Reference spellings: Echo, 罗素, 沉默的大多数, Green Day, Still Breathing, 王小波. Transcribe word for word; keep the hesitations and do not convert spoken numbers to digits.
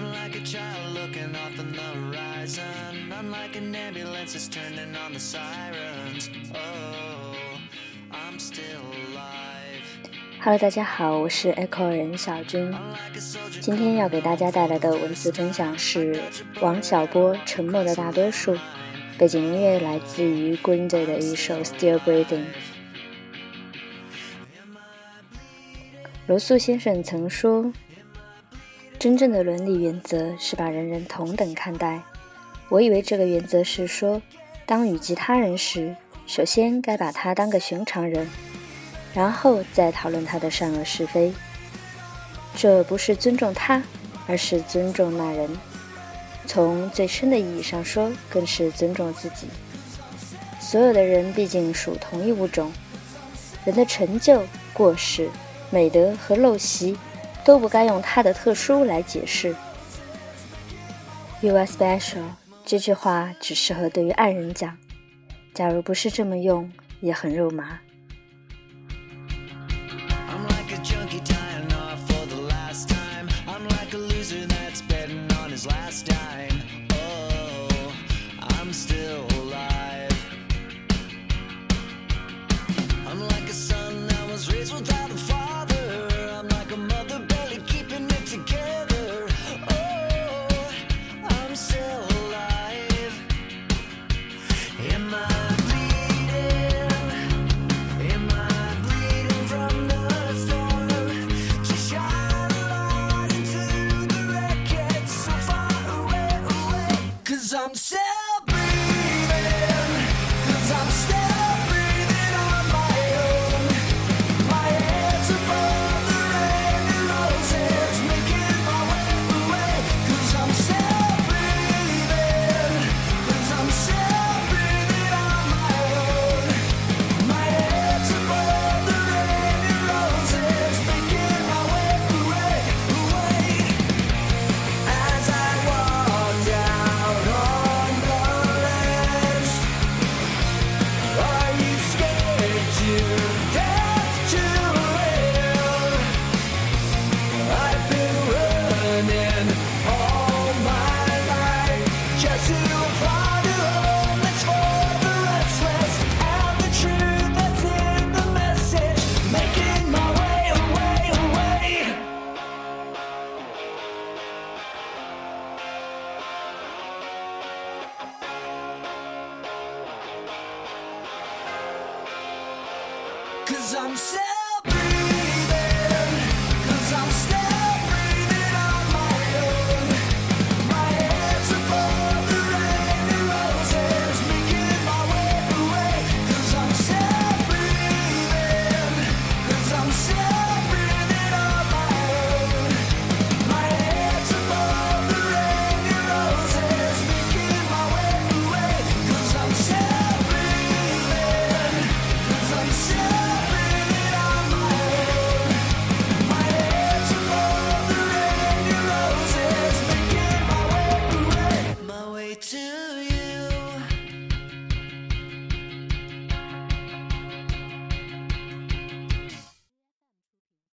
I'm like a child looking off on the horizon. I'm like an ambulance that's turning on the sirens. Oh, I'm still alive. Hello， 大家好，我是 Echo 任小军。今天要给大家带来的文字分享是王小波《沉默的大多数》，背景音乐来自于 Green Day 的一首《Still Breathing》。罗素先生曾说，真正的伦理原则是把人人同等看待。我以为这个原则是说，当与其他人时，首先该把他当个寻常人，然后再讨论他的善恶是非。这不是尊重他，而是尊重那人。从最深的意义上说，更是尊重自己。所有的人毕竟属同一物种，人的成就、过失、美德和陋习都不该用它的特殊来解释。 You are special 这句话只适合对于爱人讲，假如不是这么用也很肉麻。I'm sad.